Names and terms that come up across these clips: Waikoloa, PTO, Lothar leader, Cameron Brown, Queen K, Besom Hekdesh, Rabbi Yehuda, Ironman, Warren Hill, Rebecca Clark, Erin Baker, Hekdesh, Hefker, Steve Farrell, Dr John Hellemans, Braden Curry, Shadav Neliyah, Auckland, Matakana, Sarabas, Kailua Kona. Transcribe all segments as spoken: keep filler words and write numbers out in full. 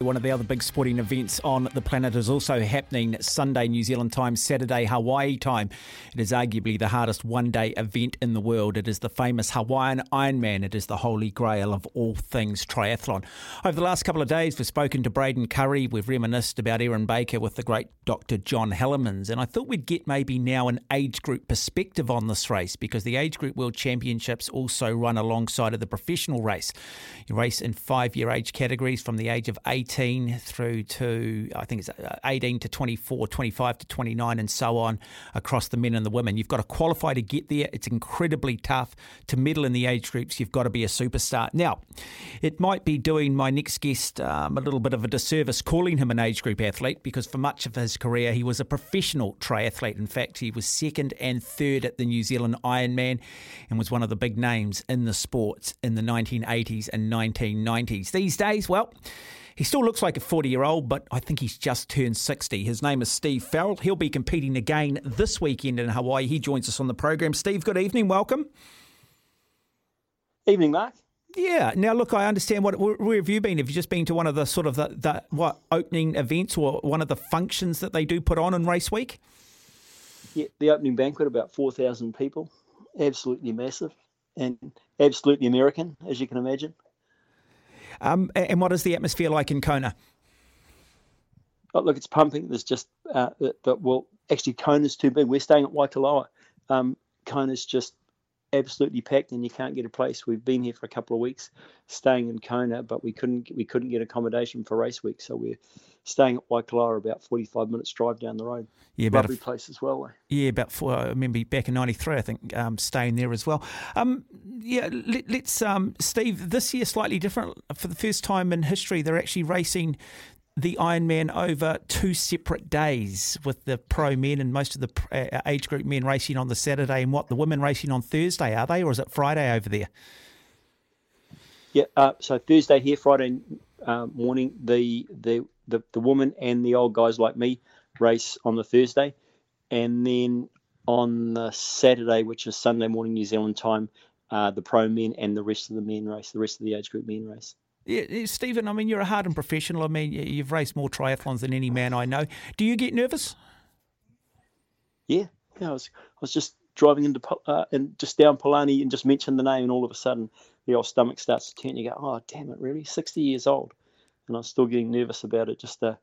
One of the other big sporting events on the planet is also happening Sunday New Zealand time, Saturday Hawaii time. It is arguably the hardest one-day event in the world. It is the famous Hawaiian Ironman. It is the holy grail of all things triathlon. Over the last couple of days, we've spoken to Braden Curry. We've reminisced about Erin Baker with the great Dr John Hellemans. And I thought we'd get maybe now an age group perspective on this race, because the age group world championships also run alongside of the professional race. You race in five-year age categories from the age of eight through to, I think it's eighteen to twenty-four, twenty-five to twenty-nine and so on across the men and the women. You've got to qualify to get there. It's incredibly tough. To medal in the age groups, you've got to be a superstar. Now, it might be doing my next guest um, a little bit of a disservice calling him an age group athlete, because for much of his career, he was a professional triathlete. In fact, he was second and third at the New Zealand Ironman and was one of the big names in the sport in the nineteen eighties and nineteen nineties. These days, well, he still looks like a forty-year-old, but I think he's just turned sixty. His name is Steve Farrell. He'll be competing again this weekend in Hawaii. He joins us on the program. Steve, good evening. Welcome. Evening, Mark. Yeah. Now, look, I understand. What, where have you been? Have you just been to one of the sort of the, the what opening events or one of the functions that they do put on in race week? Yeah, the opening banquet, about four thousand people. Absolutely massive and absolutely American, as you can imagine. Um, and what is the atmosphere like in Kona? Oh, look, it's pumping. There's just, uh, that, that, well, actually Kona's too big. We're staying at Waikoloa. Um, Kona's just absolutely packed and you can't get a place. We've been here for a couple of weeks staying in Kona, but we couldn't, we couldn't get accommodation for race week. So we're staying at Waikoloa, about forty-five minutes drive down the road. Yeah, about lovely a, place as well. Yeah, about four. I remember back in ninety-three, I think, um, staying there as well. Um, yeah, let, let's, um, Steve, this year slightly different. For the first time in history, they're actually racing the Ironman over two separate days, with the pro men and most of the uh, age group men racing on the Saturday, and what, the women racing on Thursday, are they? Or is it Friday over there? Yeah, uh, so Thursday here, Friday uh, morning, the, the the the woman and the old guys like me race on the Thursday. And then on the Saturday, which is Sunday morning New Zealand time, uh, the pro men and the rest of the men race, the rest of the age group men race. Yeah, Stephen, I mean, you're a hardened professional. I mean, you've raced more triathlons than any man I know. Do you get nervous? Yeah, yeah I was, I was just driving into uh, and just down Polani and just mentioned the name, and all of a sudden the old stomach starts to turn. You go, oh, damn it, really? sixty years old, and I'm still getting nervous about it. Just a,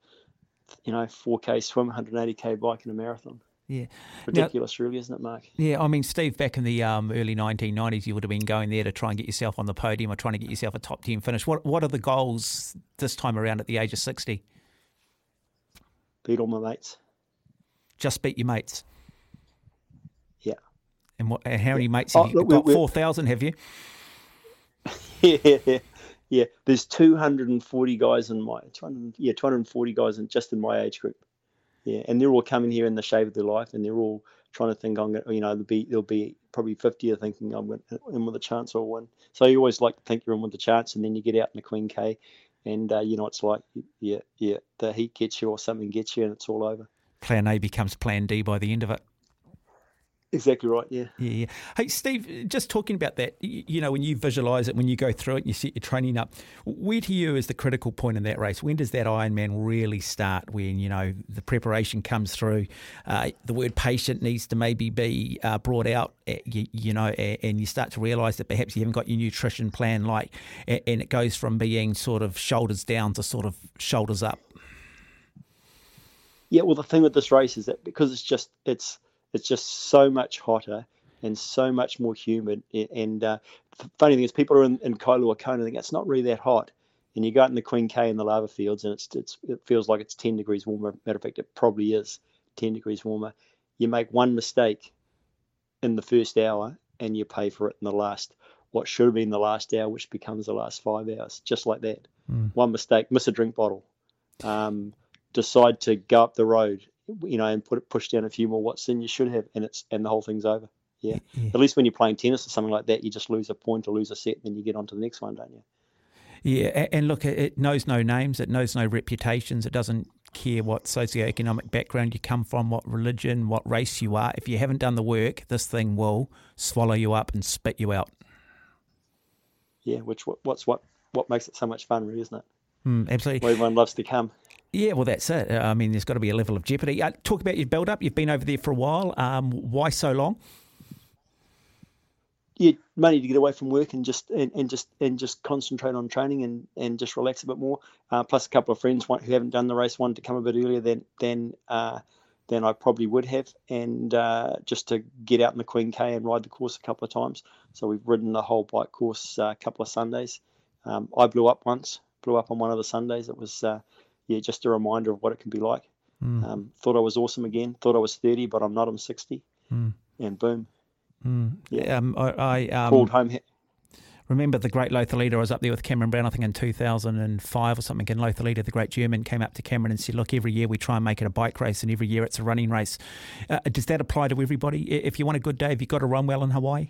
you know, four K swim, one hundred eighty K bike, and a marathon. Yeah, ridiculous, now, really, isn't it, Mark? Yeah, I mean, Steve, back in the um, early nineteen nineties, you would have been going there to try and get yourself on the podium or trying to get yourself a top ten finish. What What are the goals this time around at the age of sixty? Beat all my mates. Just beat your mates. Yeah. And what? And how yeah. many mates have oh, you look, got? Four thousand, have you? yeah, yeah. There's two hundred and forty guys in my two hundred. Yeah, two hundred and forty guys in just in my age group. Yeah, and they're all coming here in the shape of their life, and they're all trying to think, I'm going to, you know, there'll be, there'll be probably fifty are thinking, I'm in with a chance or win. So you always like to think you're in with a chance, and then you get out in the Queen K, and uh, you know, it's like, yeah, yeah, the heat gets you or something gets you, and it's all over. Plan A becomes Plan D by the end of it. Exactly right, yeah. Yeah. Hey, Steve, just talking about that, you, you know, when you visualise it, when you go through it and you set your training up, where to you is the critical point in that race? When does that Ironman really start, when, you know, the preparation comes through, uh, the word patient needs to maybe be uh, brought out, at, you, you know, and you start to realise that perhaps you haven't got your nutrition plan like, and it goes from being sort of shoulders down to sort of shoulders up? Yeah, well, the thing with this race is that because it's just, it's, It's just so much hotter and so much more humid. And uh, the funny thing is people are in, in Kailua Kona and think it's not really that hot. and you go out in the Queen K in the lava fields, and it's, it's it feels like it's ten degrees warmer. Matter of fact, it probably is ten degrees warmer. You make one mistake in the first hour and you pay for it in the last, what should have been the last hour, which becomes the last five hours, just like that. Mm. One mistake, miss a drink bottle, um, decide to go up the road, you know, and put it, push down a few more watts than you should have, and it's and the whole thing's over. Yeah. yeah. At least when you're playing tennis or something like that, you just lose a point or lose a set, and then you get on to the next one, don't you? Yeah, and look, it knows no names, it knows no reputations, it doesn't care what socioeconomic background you come from, what religion, what race you are. If you haven't done the work, this thing will swallow you up and spit you out. Yeah, which what's what what makes it so much fun, really, isn't it? Mm, absolutely. Where everyone loves to come. Yeah, well, that's it. I mean, there's got to be a level of jeopardy. Uh, talk about your build-up. You've been over there for a while. Um, why so long? Yeah, money to get away from work and just and, and just and just concentrate on training and, and just relax a bit more. Uh, plus, a couple of friends want, who haven't done the race wanted to come a bit earlier than than uh, than I probably would have, and uh, just to get out in the Queen K and ride the course a couple of times. So we've ridden the whole bike course uh, a couple of Sundays. Um, I blew up once, blew up on one of the Sundays. It was uh, yeah, just a reminder of what it can be like. Mm. Um, thought I was awesome again. Thought I was thirty, but I'm not. I'm sixty, mm. and boom. Mm. Yeah, um, I, I um, called home. Here. Remember the great Lothar leader? I was up there with Cameron Brown, I think in two thousand five or something. And Lothar leader, the great German, came up to Cameron and said, "Look, every year we try and make it a bike race, and every year it's a running race." Uh, does that apply to everybody? If you want a good day, have you got to run well in Hawaii?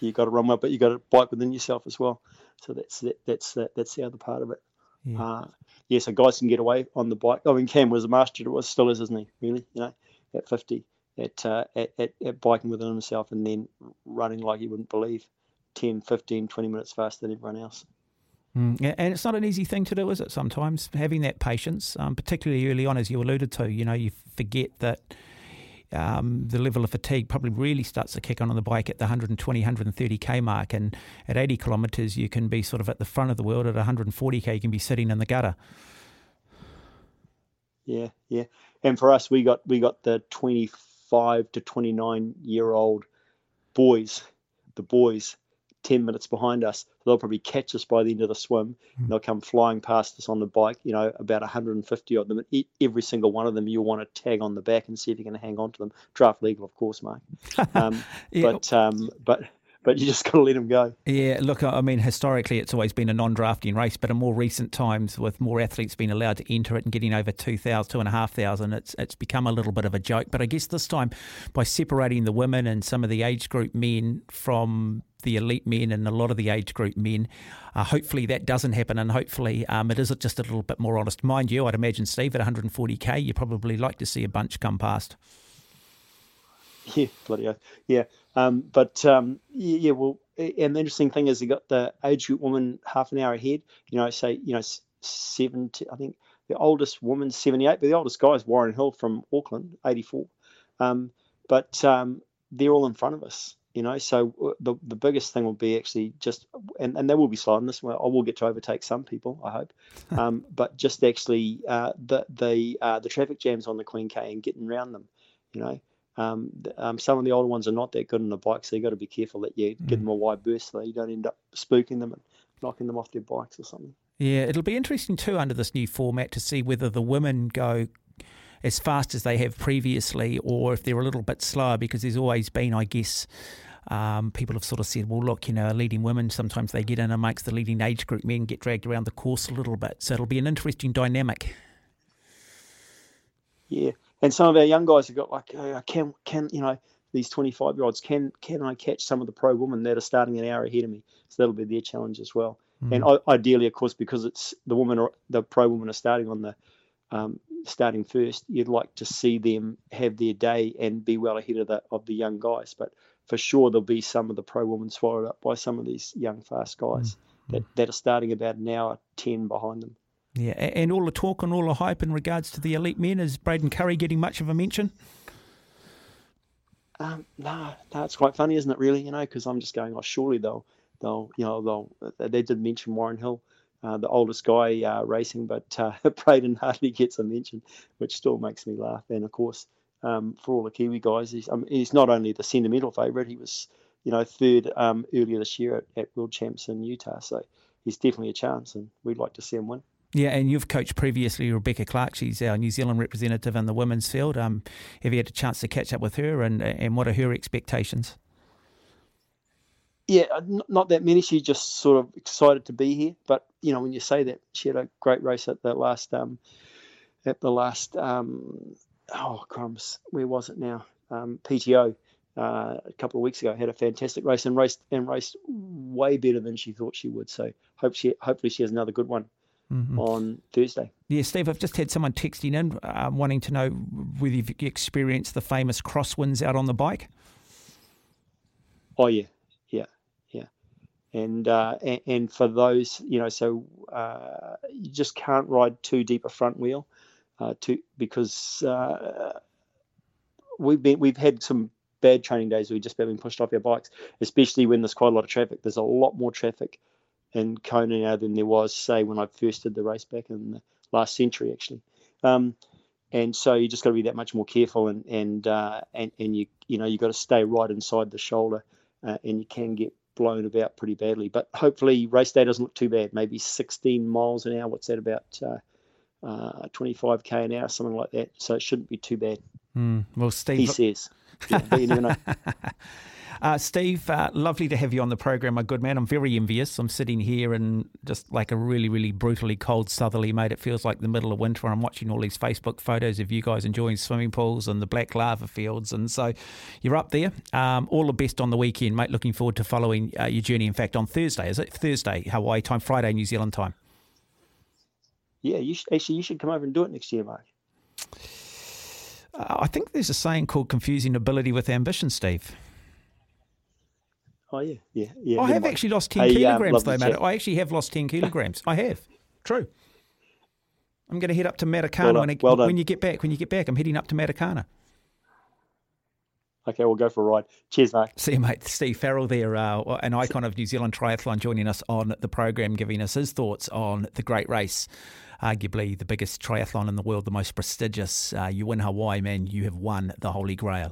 You got to run well, but you got to bike within yourself as well. So that's that, that's that, that's the other part of it. Yeah. Uh, yeah, so guys can get away on the bike. I mean, Cam was a master. It was still is, isn't he? Really, you know, at fifty. At, uh, at, at, at biking within himself and then running like you wouldn't believe, ten, fifteen, twenty minutes faster than everyone else. Mm, and it's not an easy thing to do, is it, sometimes, having that patience, um, particularly early on, as you alluded to. You know, you forget that um, the level of fatigue probably really starts to kick on on the bike at the one twenty, one thirty k mark, and at eighty kilometres you can be sort of at the front of the world. At one forty k you can be sitting in the gutter. Yeah, yeah. And for us, we got we got the twenty-four five to twenty-nine year old boys, the boys, ten minutes behind us. They'll probably catch us by the end of the swim. And they'll come flying past us on the bike, you know, about one hundred fifty of them. Every single one of them, you'll want to tag on the back and see if you can hang on to them. Draft legal, of course, Mark. Um, yeah. But, um, but, but you just got to let them go. Yeah, look, I mean, historically it's always been a non-drafting race, but in more recent times, with more athletes being allowed to enter it and getting over two thousand, two thousand five hundred, it's it's become a little bit of a joke. But I guess this time, by separating the women and some of the age group men from the elite men and a lot of the age group men, uh, hopefully that doesn't happen, and hopefully um, it is just a little bit more honest. Mind you, I'd imagine, Steve, at one forty k, you probably like to see a bunch come past. Yeah, bloody oath. Yeah. Um, but, um, yeah, yeah, well, and the interesting thing is they got the age group woman half an hour ahead, you know, say, you know, seventy, I think the oldest woman's seventy-eight, but the oldest guy is Warren Hill from Auckland, eighty-four. Um, but um, they're all in front of us, you know, so the the biggest thing will be actually just, and, and they will be sliding this way. I will get to overtake some people, I hope, um, but just actually uh, the, the, uh, the traffic jams on the Queen K and getting around them, you know. Um, um, some of the older ones are not that good on the bike, so you've got to be careful that you mm. give them a wide berth so you don't end up spooking them and knocking them off their bikes or something. Yeah, it'll be interesting too under this new format to see whether the women go as fast as they have previously or if they're a little bit slower, because there's always been, I guess, um, people have sort of said, well, look, you know, leading women, sometimes they get in amongst the leading age group men, get dragged around the course a little bit. So it'll be an interesting dynamic. Yeah. And some of our young guys have got like, uh, can can you know these twenty-five-year-olds? Can can I catch some of the pro women that are starting an hour ahead of me? So that'll be their challenge as well. Mm. And I, ideally, of course, because it's the women, are, the pro women are starting on the um, starting first. You'd like to see them have their day and be well ahead of the of the young guys. But for sure, there'll be some of the pro women swallowed up by some of these young fast guys mm. that that are starting about an hour ten behind them. Yeah, and all the talk and all the hype in regards to the elite men, is Braden Curry getting much of a mention? Um, no, no, it's quite funny, isn't it? Really, you know, because I'm just going, oh, surely they'll, they'll, you know, they'll. They did mention Warren Hill, uh, the oldest guy uh, racing, but uh, Braden hardly gets a mention, which still makes me laugh. And of course, um, for all the Kiwi guys, he's, I mean, he's not only the sentimental favourite; he was, you know, third um, earlier this year at, at World Champs in Utah. So he's definitely a chance, and we'd like to see him win. Yeah, and you've coached previously Rebecca Clark. She's our New Zealand representative in the women's field. Um, have you had a chance to catch up with her, and and what are her expectations? Yeah, not that many. She's just sort of excited to be here. But, you know, when you say that, she had a great race at the last, um, at the last, um, oh, crumbs, where was it now? Um, P T O uh, a couple of weeks ago. Had a fantastic race and raced and raced way better than she thought she would. So hope she, hopefully she has another good one. Mm-hmm. On Thursday. Yeah, Steve, I've just had someone texting in uh, wanting to know whether you've experienced the famous crosswinds out on the bike. Oh, yeah, yeah, yeah. And uh, and, and for those, you know, so uh, you just can't ride too deep a front wheel uh, to, because uh, we've been, we've had some bad training days where we've just been pushed off our bikes, especially when there's quite a lot of traffic. There's a lot more traffic in Kona now than there was, say, when I first did the race back in the last century, actually. Um, and so you just got to be that much more careful, and and uh, and and you you know you got to stay right inside the shoulder, uh, and you can get blown about pretty badly. But hopefully, race day doesn't look too bad. Maybe sixteen miles an hour. What's that, about uh, uh, twenty-five k an hour, something like that. So it shouldn't be too bad. Mm, well, Steve, he says, yeah, but you never know. Uh, Steve, uh, lovely to have you on the program, my good man. I'm very envious. I'm sitting here in just like a really, really brutally cold southerly, mate. It feels like the middle of winter. I'm watching all these Facebook photos of you guys enjoying swimming pools and the black lava fields. And so you're up there. Um, all the best on the weekend, mate. Looking forward to following uh, your journey. In fact, on Thursday, is it? Thursday, Hawaii time, Friday, New Zealand time. Yeah, you should, actually, you should come over and do it next year, Mark. Uh, I think there's a saying called confusing ability with ambition, Steve. Oh, yeah, yeah, yeah. I have might. actually lost ten hey, kilograms, um, though, mate. I actually have lost ten kilograms. I have. True. I'm going to head up to Matakana well when, well when you get back. When you get back, I'm heading up to Matakana. Okay, we'll go for a ride. Cheers, mate. See you, mate. Steve Farrell there, uh, an icon of New Zealand triathlon, joining us on the program, giving us his thoughts on the great race. Arguably the biggest triathlon in the world, the most prestigious. Uh, you win Hawaii, man, you have won the Holy Grail.